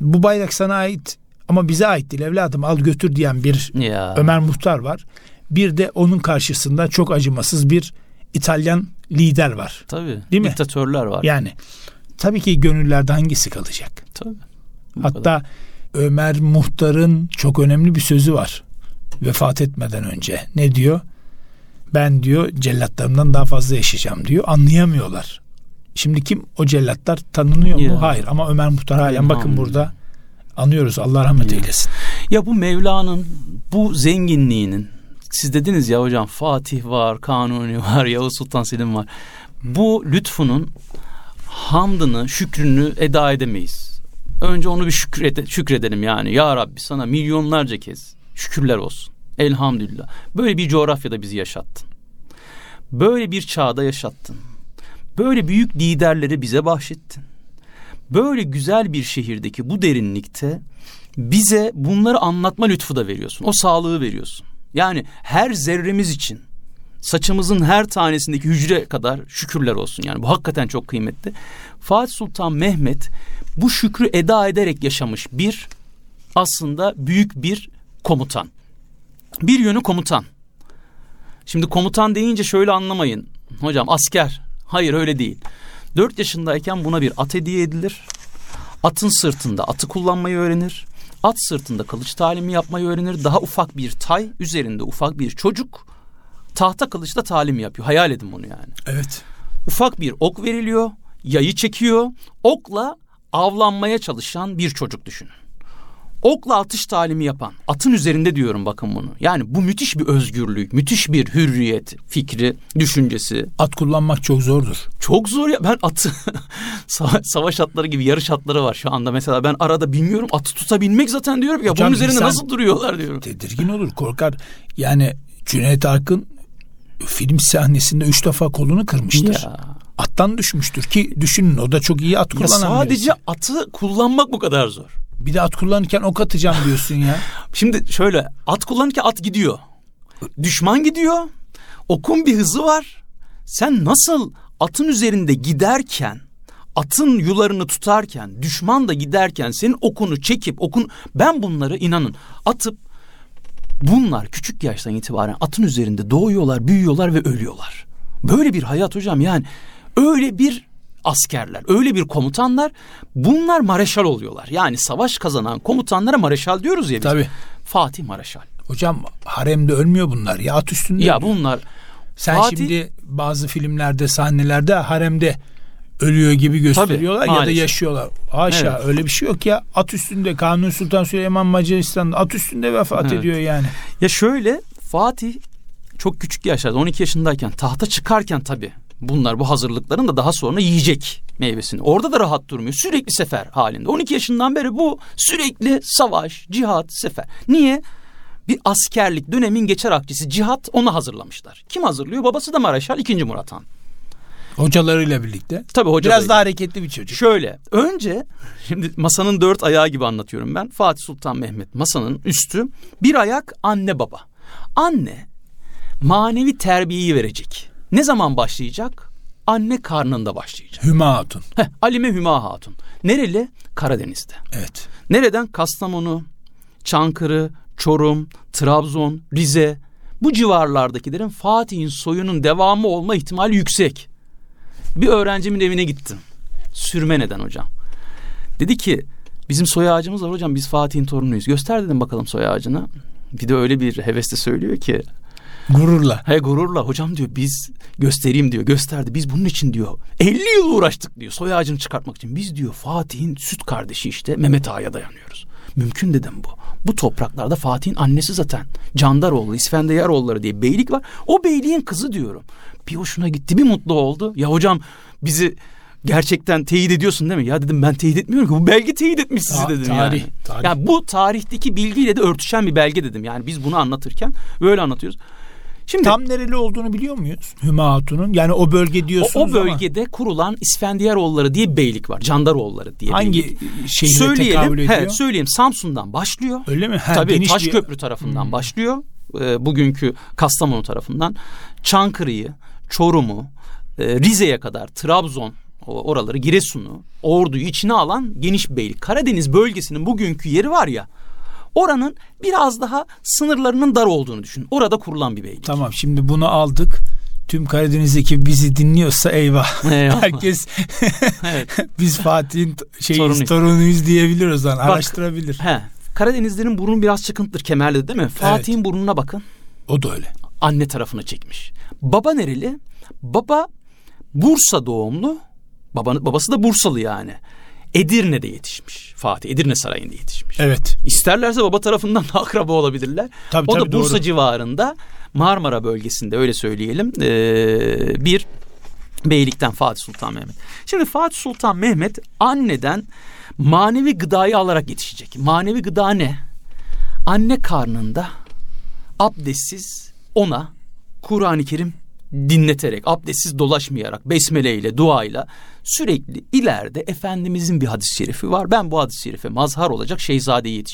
bu bayrak sana ait ama bize ait değil evladım al götür diyen bir ya, Ömer Muhtar var. Bir de onun karşısında çok acımasız bir İtalyan lider var. Tabii. Değil mi? Diktatörler var. Yani tabii ki gönüllerde hangisi kalacak? Tabii. Hatta kadar. Ömer Muhtar'ın çok önemli bir sözü var. Vefat etmeden önce. Ne diyor? Ben diyor cellatlarımdan daha fazla yaşayacağım diyor. Anlayamıyorlar. Şimdi kim? O cellatlar tanınıyor ya mu? Hayır. Ama Ömer Muhtar halen bakın burada anıyoruz. Allah rahmet eylesin. Ya bu Mevla'nın bu zenginliğinin, siz dediniz ya hocam Fatih var, Kanuni var, Yavuz Sultan Selim var. Bu lütfunun hamdını, şükrünü eda edemeyiz. Önce onu bir şükredelim yani. Ya Rabbi sana milyonlarca kez şükürler olsun. Elhamdülillah. Böyle bir coğrafyada bizi yaşattın. Böyle bir çağda yaşattın. Böyle büyük liderleri bize bahşettin. Böyle güzel bir şehirdeki bu derinlikte bize bunları anlatma lütfu da veriyorsun. O sağlığı veriyorsun. Yani her zerremiz için saçımızın her tanesindeki hücre kadar şükürler olsun. Yani bu hakikaten çok kıymetli. Fatih Sultan Mehmet bu şükrü eda ederek yaşamış bir aslında büyük bir komutan. Bir yönü komutan. Şimdi komutan deyince şöyle anlamayın. Hocam asker. Hayır öyle değil. 4 yaşındayken buna bir at hediye edilir. Atın sırtında atı kullanmayı öğrenir. At sırtında kılıç talimi yapmayı öğrenir. Daha ufak bir tay üzerinde ufak bir çocuk tahta kılıçla talim yapıyor. Hayal edin bunu yani. Evet. Ufak bir ok veriliyor. Yayı çekiyor. Okla avlanmaya çalışan bir çocuk düşünün. Okla atış talimi yapan, atın üzerinde diyorum bakın bunu. Yani bu müthiş bir özgürlük, müthiş bir hürriyet fikri, düşüncesi. At kullanmak çok zordur. Çok zor ya. Ben atı, savaş atları gibi yarış atları var şu anda. Mesela ben arada bilmiyorum atı tutabilmek zaten diyorum. Ya hocam, bunun üzerinde nasıl duruyorlar diyorum. Tedirgin olur, korkar. Yani Cüneyt Arkın film sahnesinde 3 defa kolunu kırmıştır. Ya. Attan düşmüştür ki düşünün o da çok iyi at kullanan. Ya sadece birisi. Atı kullanmak bu kadar zor. Bir de at kullanırken ok atacağım diyorsun ya. Şimdi şöyle at kullanırken at gidiyor. Düşman gidiyor. Okun bir hızı var. Sen nasıl atın üzerinde giderken, atın yularını tutarken, düşman da giderken senin okunu çekip ben bunları inanın atıp bunlar küçük yaştan itibaren atın üzerinde doğuyorlar, büyüyorlar ve ölüyorlar. Böyle bir hayat hocam yani öyle bir askerler, öyle bir komutanlar, bunlar mareşal oluyorlar. Yani savaş kazanan komutanlara mareşal diyoruz ya biz. Tabii. Fatih mareşal. Hocam haremde ölmüyor bunlar ya at üstünde. Ya ölmüyor bunlar. Sen Fatih, şimdi bazı filmlerde, sahnelerde haremde ölüyor gibi gösteriyorlar. Tabii, ya da yaşıyorlar. Haşa, evet, öyle bir şey yok ya. At üstünde Kanuni Sultan Süleyman Macaristan'da at üstünde vefat, evet, ediyor yani. Ya şöyle, Fatih çok küçük yaşlarda, 12 yaşındayken tahta çıkarken tabii bunlar, bu hazırlıkların da daha sonra yiyecek meyvesini. Orada da rahat durmuyor. Sürekli sefer halinde. 12 yaşından beri bu sürekli savaş, cihat, sefer. Niye? Bir askerlik, dönemin geçer akçesi cihat, ona hazırlamışlar. Kim hazırlıyor? Babası da Mareşal 2. Murat Han. Hocalarıyla birlikte. Tabii hocalarıyla. Biraz da hareketli bir çocuk. Şöyle, önce şimdi masanın 4 ayağı gibi anlatıyorum ben. Fatih Sultan Mehmet masanın üstü, bir ayak anne baba. Anne manevi terbiyeyi verecek. Ne zaman başlayacak? Anne karnında başlayacak. Hüma Hatun. Alime Hüma Hatun. Nereli? Karadeniz'de. Evet. Nereden? Kastamonu, Çankırı, Çorum, Trabzon, Rize, bu civarlardakilerin Fatih'in soyunun devamı olma ihtimali yüksek. Bir öğrencimin evine gittim. Sürmene'den hocam. Dedi ki bizim soy ağacımız var hocam, biz Fatih'in torunuyuz. Göster dedim bakalım soy ağacını. Bir de öyle bir hevesle söylüyor ki. Gururla. He, gururla. Hocam diyor, biz göstereyim diyor. Gösterdi. Biz bunun için diyor 50 yıl uğraştık diyor soy ağacını çıkartmak için. Biz diyor Fatih'in süt kardeşi işte Mehmet Ağa'ya dayanıyoruz. Mümkün dedim bu. Bu topraklarda Fatih'in annesi zaten Candaroğlu, İsfendeyaroğulları diye beylik var. O beyliğin kızı diyorum. Bir hoşuna gitti, bir mutlu oldu. Ya hocam bizi gerçekten teyit ediyorsun değil mi? Ya dedim ben teyit etmiyorum ki, bu belge teyit etmiş sizi dedim. Tarih, yani. Tarih. Yani bu tarihteki bilgiyle de örtüşen bir belge dedim. Yani biz bunu anlatırken böyle anlatıyoruz. Şimdi tam nereli olduğunu biliyor muyuz Hüma Hatun'un? Yani o bölge diyorsunuz ama. O bölgede kurulan İsfendiyaroğulları diye beylik var. Candaroğulları diye. Hangi şehirde tekabül ediyor? Söyleyeyim. Samsun'dan başlıyor. Öyle mi? Tabii Taşköprü tarafından başlıyor. Bugünkü Kastamonu tarafından. Çankırı'yı, Çorum'u, Rize'ye kadar, Trabzon oraları, Giresun'u, Ordu'yu içine alan geniş beylik. Karadeniz bölgesinin bugünkü yeri var ya. Oranın biraz daha sınırlarının dar olduğunu düşün. Orada kurulan bir beylik. Tamam, şimdi bunu aldık. Tüm Karadeniz'deki bizi dinliyorsa eyvah. Herkes biz Fatih'in torunuyuz diyebiliriz. Bak, araştırabilir. Karadenizlerin burnu biraz çıkıntıdır, kemerli değil mi? Evet. Fatih'in burnuna bakın. O da öyle. Anne tarafına çekmiş. Baba nereli? Baba Bursa doğumlu. Babası da Bursalı yani. Edirne'de yetişmiş. Fatih Edirne Sarayı'nda yetişmiş. Evet. İsterlerse baba tarafından da akraba olabilirler. Tabii, o da Bursa doğru. Civarında Marmara bölgesinde, öyle söyleyelim, bir beylikten Fatih Sultan Mehmet. Şimdi Fatih Sultan Mehmet anneden manevi gıdayı alarak yetişecek. Manevi gıda ne? Anne karnında abdestsiz ona Kur'an-ı Kerim dinleterek, abdestsiz dolaşmayarak, besmeleyle, duayla sürekli. İleride Efendimizin bir hadis-i şerifi var. Ben bu hadis-i şerife mazhar olacak şehzadeyi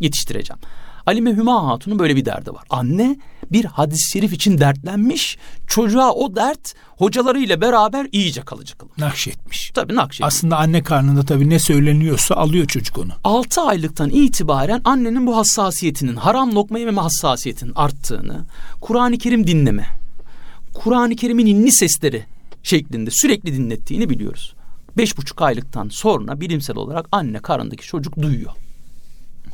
yetiştireceğim. Alime Hüma Hatun'un böyle bir derdi var. Anne bir hadis-i şerif için dertlenmiş. Çocuğa o dert hocalarıyla beraber iyice kalıcı kılmış. Nakşetmiş. Tabii nakşetmiş. Aslında anne karnında tabii ne söyleniyorsa alıyor çocuk onu. 6 aylıktan itibaren annenin bu hassasiyetinin, haram lokma yememe hassasiyetinin arttığını, Kur'an-ı Kerim dinleme, Kur'an-ı Kerim'in inni sesleri şeklinde sürekli dinlettiğini biliyoruz. 5,5 aylıktan sonra bilimsel olarak anne karnındaki çocuk duyuyor.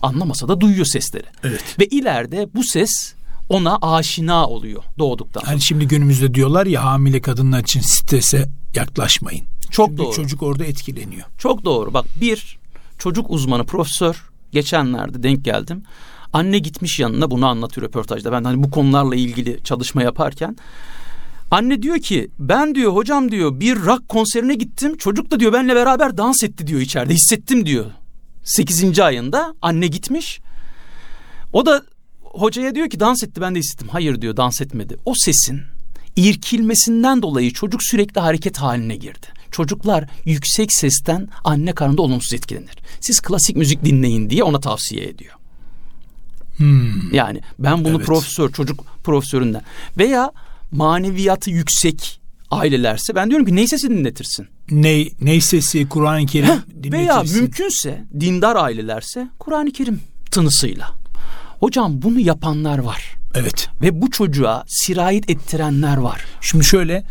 Anlamasa da duyuyor sesleri. Evet. Ve ileride bu ses ona aşina oluyor doğduktan sonra. Yani şimdi günümüzde diyorlar ya, hamile kadınlar için strese yaklaşmayın. Çok çünkü doğru. Çocuk orada etkileniyor. Çok doğru. Bak, bir çocuk uzmanı profesör, geçenlerde denk geldim. Anne gitmiş yanına, bunu anlatıyor röportajda. Ben hani bu konularla ilgili çalışma yaparken. Anne diyor ki ben diyor hocam diyor bir rock konserine gittim. Çocuk da diyor benimle beraber dans etti diyor, içeride hissettim diyor. 8. ayında anne gitmiş. O da hocaya diyor ki dans etti, ben de hissettim. Hayır diyor, dans etmedi. O sesin irkilmesinden dolayı çocuk sürekli hareket haline girdi. Çocuklar yüksek sesten anne karnında olumsuz etkilenir. Siz klasik müzik dinleyin diye ona tavsiye ediyor. Yani ben bunu profesör, çocuk profesöründen veya maneviyatı yüksek ailelerse ben diyorum ki ney sesi dinletirsin. Ney sesi, Kur'an-ı Kerim dinletirsin. Veya mümkünse dindar ailelerse Kur'an-ı Kerim tınısıyla. Hocam bunu yapanlar var. Evet. Ve bu çocuğa sirayet ettirenler var. Şimdi şöyle,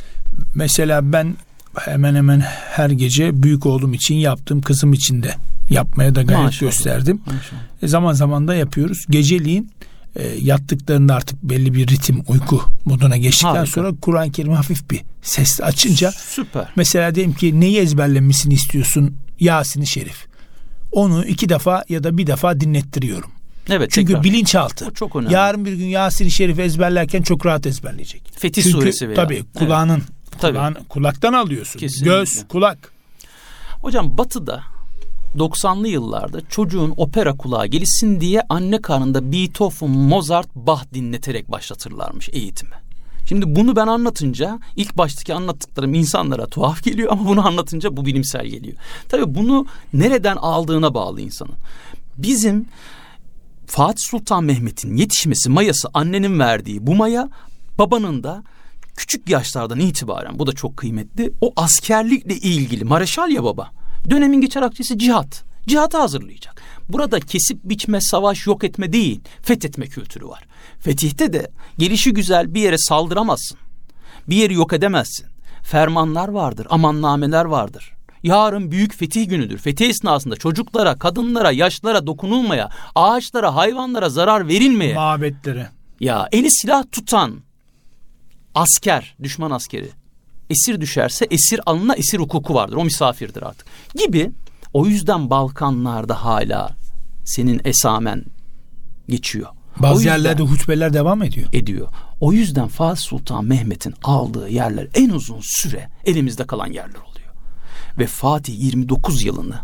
mesela ben hemen hemen her gece büyük oğlum için yaptım, kızım için de yapmaya da gayret gösterdim. Zaman zaman da yapıyoruz. Geceliğin yattıklarında artık belli bir ritim uyku moduna geçtikten sonra Kur'an-ı Kerim'i hafif bir sesle açınca mesela diyelim ki neyi ezberlenmesini istiyorsun? Yasin-i Şerif. Onu 2 defa ya da 1 defa dinlettiriyorum. Evet, çünkü bilinçaltı. O çok önemli. Yarın bir gün Yasin-i Şerif'i ezberlerken çok rahat ezberleyecek. Fetih Suresi veya. Tabii kulağının, kulaktan alıyorsun. Kesinlikle. Göz, kulak. Hocam Batı'da 90'lı yıllarda çocuğun opera kulağı gelişsin diye anne karnında Beethoven, Mozart, Bach dinleterek başlatırlarmış eğitimi. Şimdi bunu ben anlatınca ilk baştaki anlattıklarım insanlara tuhaf geliyor ama bunu anlatınca bu bilimsel geliyor. Tabii bunu nereden aldığına bağlı insanın. Bizim Fatih Sultan Mehmet'in yetişmesi mayası annenin verdiği bu maya, babanın da küçük yaşlardan itibaren, bu da çok kıymetli, o askerlikle ilgili Mareşal ya baba. Dönemin geçer akçesi cihat. Cihata hazırlayacak. Burada kesip biçme, savaş, yok etme değil, fethetme kültürü var. Fetihte de gelişi güzel bir yere saldıramazsın. Bir yeri yok edemezsin. Fermanlar vardır, amannameler vardır. Yarın büyük fetih günüdür. Fetih esnasında çocuklara, kadınlara, yaşlara dokunulmaya, ağaçlara, hayvanlara zarar verilmeye. Mabetlere. Ya eli silah tutan asker, düşman askeri. Esir düşerse esir alına, esir hukuku vardır. O misafirdir artık gibi. O yüzden Balkanlarda hala senin esamen geçiyor. Bazı yerlerde hutbeler devam ediyor. O yüzden Fatih Sultan Mehmet'in aldığı yerler en uzun süre elimizde kalan yerler oluyor. Ve Fatih 29 yılını,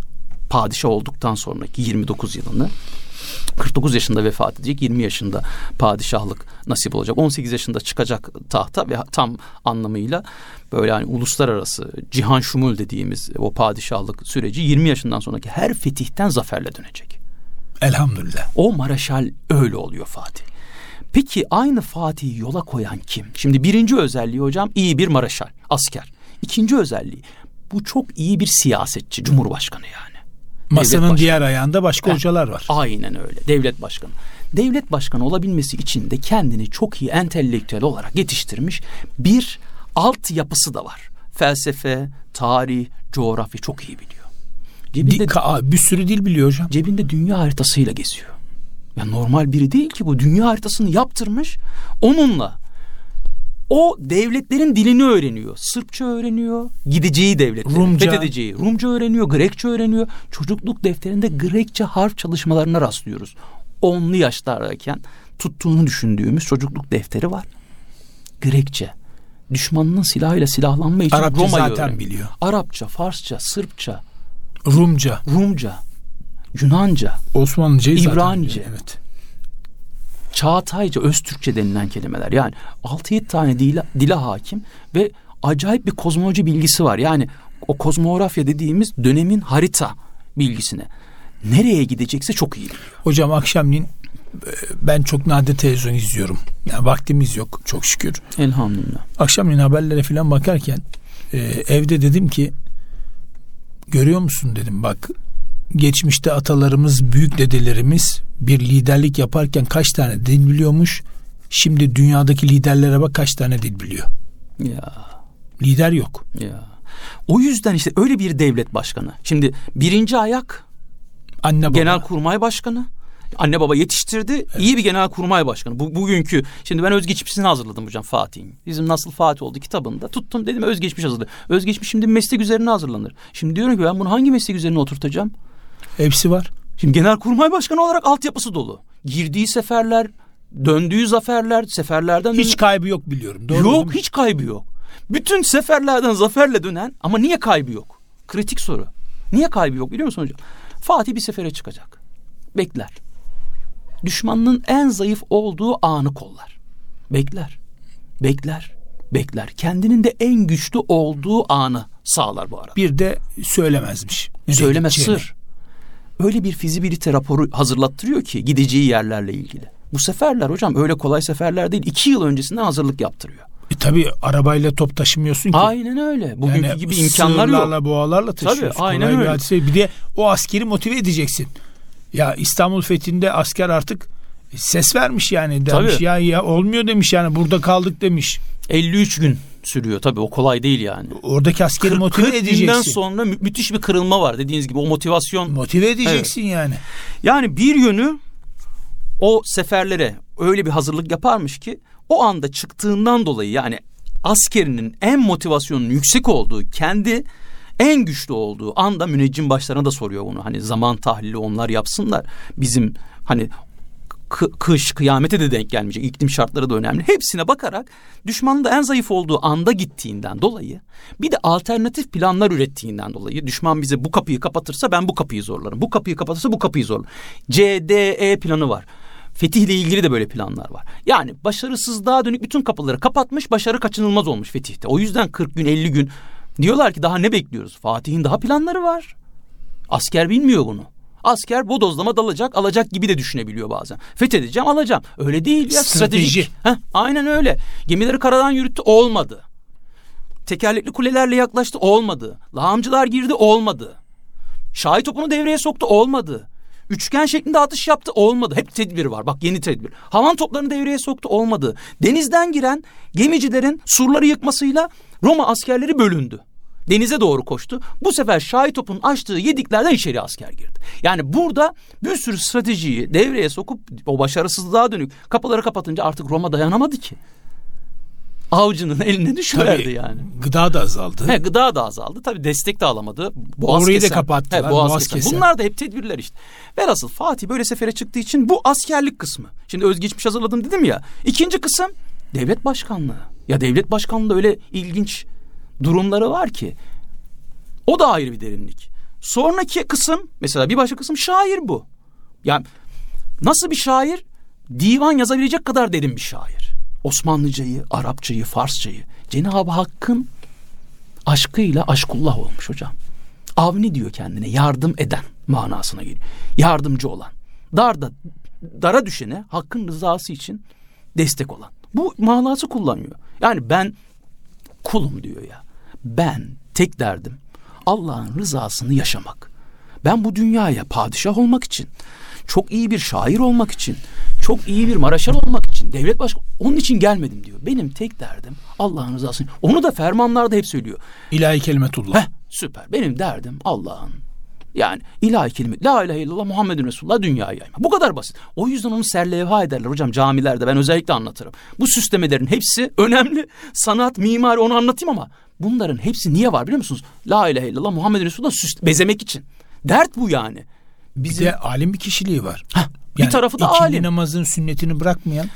padişah olduktan sonraki 29 yılını, 49 yaşında vefat edecek, 20 yaşında padişahlık nasip olacak, 18 yaşında çıkacak tahta ve tam anlamıyla böyle hani uluslararası cihan şumul dediğimiz o padişahlık süreci 20 yaşından sonraki her fetihten zaferle dönecek. Elhamdülillah. O Mareşal öyle oluyor Fatih. Peki aynı Fatih'i yola koyan kim? Şimdi birinci özelliği hocam iyi bir Mareşal, asker. İkinci özelliği bu çok iyi bir siyasetçi, cumhurbaşkanı yani. Masanın diğer ayağında başka hocalar var. Aynen öyle. Devlet başkanı. Devlet başkanı olabilmesi için de kendini çok iyi entelektüel olarak yetiştirmiş bir altyapısı da var. Felsefe, tarih, coğrafya çok iyi biliyor. Cebinde bir sürü dil biliyor hocam. Cebinde dünya haritasıyla geziyor. Ya normal biri değil ki bu. Dünya haritasını yaptırmış. Onunla o devletlerin dilini öğreniyor. Sırpça öğreniyor. Gideceği devletleri. Rumca öğreniyor. Grekçe öğreniyor. Çocukluk defterinde Grekçe harf çalışmalarına rastlıyoruz. 10'lu yaşlardayken tuttuğunu düşündüğümüz çocukluk defteri var. Grekçe. Düşmanının silahıyla silahlanma için Arapça Roma'yı zaten öğreniyor. Biliyor. Arapça, Farsça, Sırpça. Rumca. Yunanca. Osmanlıcayı İbranice. Zaten biliyor. Evet. Çağatayca, Öztürkçe denilen kelimeler. Yani 6-7 tane dile hakim ve acayip bir kozmoloji bilgisi var. Yani o kozmografya dediğimiz dönemin harita bilgisine. Nereye gidecekse çok iyi biliyor. Hocam akşamleyin ben çok nadir televizyon izliyorum. Yani vaktimiz yok çok şükür. Elhamdülillah. Akşamleyin haberlere falan bakarken evde dedim ki görüyor musun dedim bak. Geçmişte atalarımız, büyük dedelerimiz bir liderlik yaparken kaç tane dil biliyormuş. Şimdi dünyadaki liderlere bak kaç tane dil biliyor. Ya. Lider yok. Ya. O yüzden işte öyle bir devlet başkanı. Şimdi birinci ayak anne baba. Genelkurmay başkanı. Anne baba yetiştirdi. Evet. İyi bir genelkurmay başkanı. Bugünkü şimdi ben özgeçmişini hazırladım hocam Fatih'in. Bizim Nasıl Fatih Oldu kitabında tuttum dedim özgeçmiş hazırladım. Özgeçmiş şimdi meslek üzerine hazırlanır. Şimdi diyorum ki ben bunu hangi meslek üzerine oturtacağım? Hepsi var. Şimdi genelkurmay başkanı olarak altyapısı dolu. Girdiği seferler, döndüğü zaferler, seferlerden... Hiç kaybı yok biliyorum. Doğru yok, hiç kaybı yok. Bütün seferlerden zaferle dönen ama niye kaybı yok? Kritik soru. Niye kaybı yok biliyor musun hocam? Fatih bir sefere çıkacak. Bekler. Düşmanının en zayıf olduğu anı kollar. Bekler. Kendinin de en güçlü olduğu anı sağlar bu arada. Bir de söylemezmiş. Söylemez sır. Öyle bir fizibilite raporu hazırlattırıyor ki gideceği yerlerle ilgili. Bu seferler hocam öyle kolay seferler değil. 2 yıl öncesinden hazırlık yaptırıyor. Tabii arabayla top taşımıyorsun ki. Aynen öyle. Bugünkü gibi imkanlar yok. Sığırlarla boğalarla taşıyorsun. Tabii aynen öyle. Bir de o askeri motive edeceksin. Ya İstanbul fethinde asker artık ses vermiş yani demiş. Tabii. Ya olmuyor demiş yani burada kaldık demiş. 53 gün sürüyor tabii o kolay değil yani. Oradaki askeri motive edeceksin. 40 günden sonra müthiş bir kırılma var dediğiniz gibi o motivasyon. Motive edeceksin evet. Yani. Yani bir yönü o seferlere öyle bir hazırlık yaparmış ki o anda çıktığından dolayı, yani askerinin en motivasyonunun yüksek olduğu, kendi en güçlü olduğu anda müneccim başlarına da soruyor bunu. Hani zaman tahlili onlar yapsınlar. Bizim hani kış kıyamete de denk gelmeyecek. İklim şartları da önemli. Hepsine bakarak düşmanın da en zayıf olduğu anda gittiğinden dolayı, bir de alternatif planlar ürettiğinden dolayı, düşman bize bu kapıyı kapatırsa ben bu kapıyı zorlarım, bu kapıyı kapatırsa bu kapıyı zorlarım. CDE planı var. Fetihle ilgili de böyle planlar var. Yani başarısızlığa dönük bütün kapıları kapatmış, başarı kaçınılmaz olmuş fetihte. O yüzden 40 gün 50 gün diyorlar ki daha ne bekliyoruz? Fatih'in daha planları var. Asker bilmiyor bunu. Asker bodozlama dalacak, alacak gibi de düşünebiliyor bazen. Fethedeceğim, alacağım. Öyle değil ya, strateji. Aynen öyle. Gemileri karadan yürüttü, olmadı. Tekerlekli kulelerle yaklaştı, olmadı. Lağımcılar girdi, olmadı. Şahi topunu devreye soktu, olmadı. Üçgen şeklinde atış yaptı, olmadı. Hep tedbir var. Bak, yeni tedbir. Havan toplarını devreye soktu, olmadı. Denizden giren gemicilerin surları yıkmasıyla Roma askerleri bölündü. Denize doğru koştu. Bu sefer Şahi topun açtığı yediklerden içeri asker girdi. Yani burada bir sürü stratejiyi devreye sokup o başarısızlığa dönük kapıları kapatınca artık Roma dayanamadı ki. Avcının eline düşüverdi. Tabii, yani. Gıda da azaldı. Gıda da azaldı. Tabii destek de alamadı. Boğaz orayı kesen da kapattılar. Boğaz kesen. Bunlar da hep tedbirler işte. Velhasıl Fatih böyle sefere çıktığı için bu askerlik kısmı. Şimdi özgeçmiş hazırladım dedim ya. İkinci kısım devlet başkanlığı. Ya devlet başkanlığı öyle ilginç durumları var ki. O da ayrı bir derinlik. Sonraki kısım, mesela bir başka kısım şair bu. Yani nasıl bir şair? Divan yazabilecek kadar derin bir şair. Osmanlıcayı, Arapçayı, Farsçayı. Cenab-ı Hakk'ın aşkıyla aşkullah olmuş hocam. Avni diyor kendine, yardım eden manasına geliyor. Yardımcı olan. Dara düşene Hakk'ın rızası için destek olan. Bu manası kullanıyor. Yani ben kulum diyor ya. Ben tek derdim Allah'ın rızasını yaşamak. Ben bu dünyaya padişah olmak için, çok iyi bir şair olmak için, çok iyi bir maraşal olmak için, devlet başkanı, onun için gelmedim diyor. Benim tek derdim Allah'ın rızasını. Onu da fermanlarda hep söylüyor. İlahi kelimetullah. Süper. Benim derdim Allah'ın. Yani ilahi kelimet. La ilahe illallah Muhammedun Resulullah, dünyayı yaymak. Bu kadar basit. O yüzden onu serlevha ederler hocam camilerde. Ben özellikle anlatırım. Bu süslemelerin hepsi önemli. Sanat, mimari, onu anlatayım ama bunların hepsi niye var biliyor musunuz? La ilahe illallah Muhammedun Resulullah bezemek için. Dert bu yani. Bize de alim bir kişiliği var. Yani bir tarafı da alim. Namazın sünnetini bırakmayan.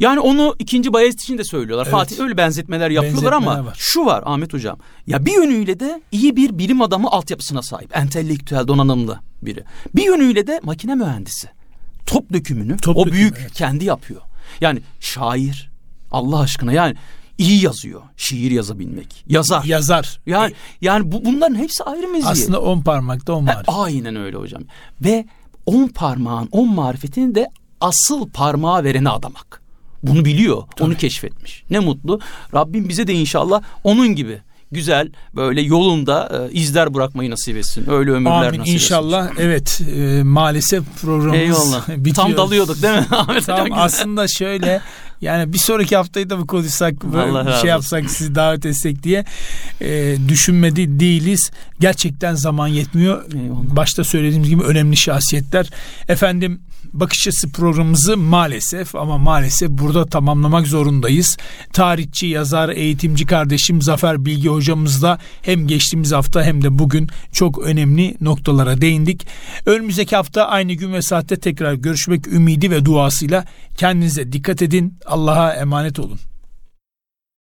Yani onu 2. Bayezid için de söylüyorlar. Evet. Fatih öyle benzetmeler yapıyorlar ama şu var Ahmet hocam. Ya bir yönüyle de iyi bir bilim adamı altyapısına sahip. Entelektüel, donanımlı biri. Bir yönüyle de makine mühendisi. Top dökümünü büyük kendi yapıyor. Yani şair, Allah aşkına yani iyi yazıyor. Şiir yazabilmek. Yazar. Yani bunların hepsi ayrı meziyet. Aslında 10 parmakta 10 marifet. Aynen öyle hocam. Ve 10 parmağın 10 marifetini de asıl parmağa verene adamak. Bunu biliyor. Tabii. Onu keşfetmiş. Ne mutlu. Rabbim bize de inşallah onun gibi güzel böyle yolunda izler bırakmayı nasip etsin. Öyle ömürler nasip etsin. İnşallah. Evet. Maalesef programımız bitiyor. Tam dalıyorduk değil mi? Tam aslında şöyle yani bir sonraki haftayı da mı konuşsak, bir şey yapsak, sizi davet etsek diye düşünmedi değiliz. Gerçekten zaman yetmiyor. Eyvallah. Başta söylediğimiz gibi önemli şahsiyetler. Efendim, bakış açısı programımızı maalesef burada tamamlamak zorundayız. Tarihçi, yazar, eğitimci kardeşim Zafer Bilgi hocamızla hem geçtiğimiz hafta hem de bugün çok önemli noktalara değindik. Önümüzdeki hafta aynı gün ve saatte tekrar görüşmek ümidi ve duasıyla kendinize dikkat edin. Allah'a emanet olun.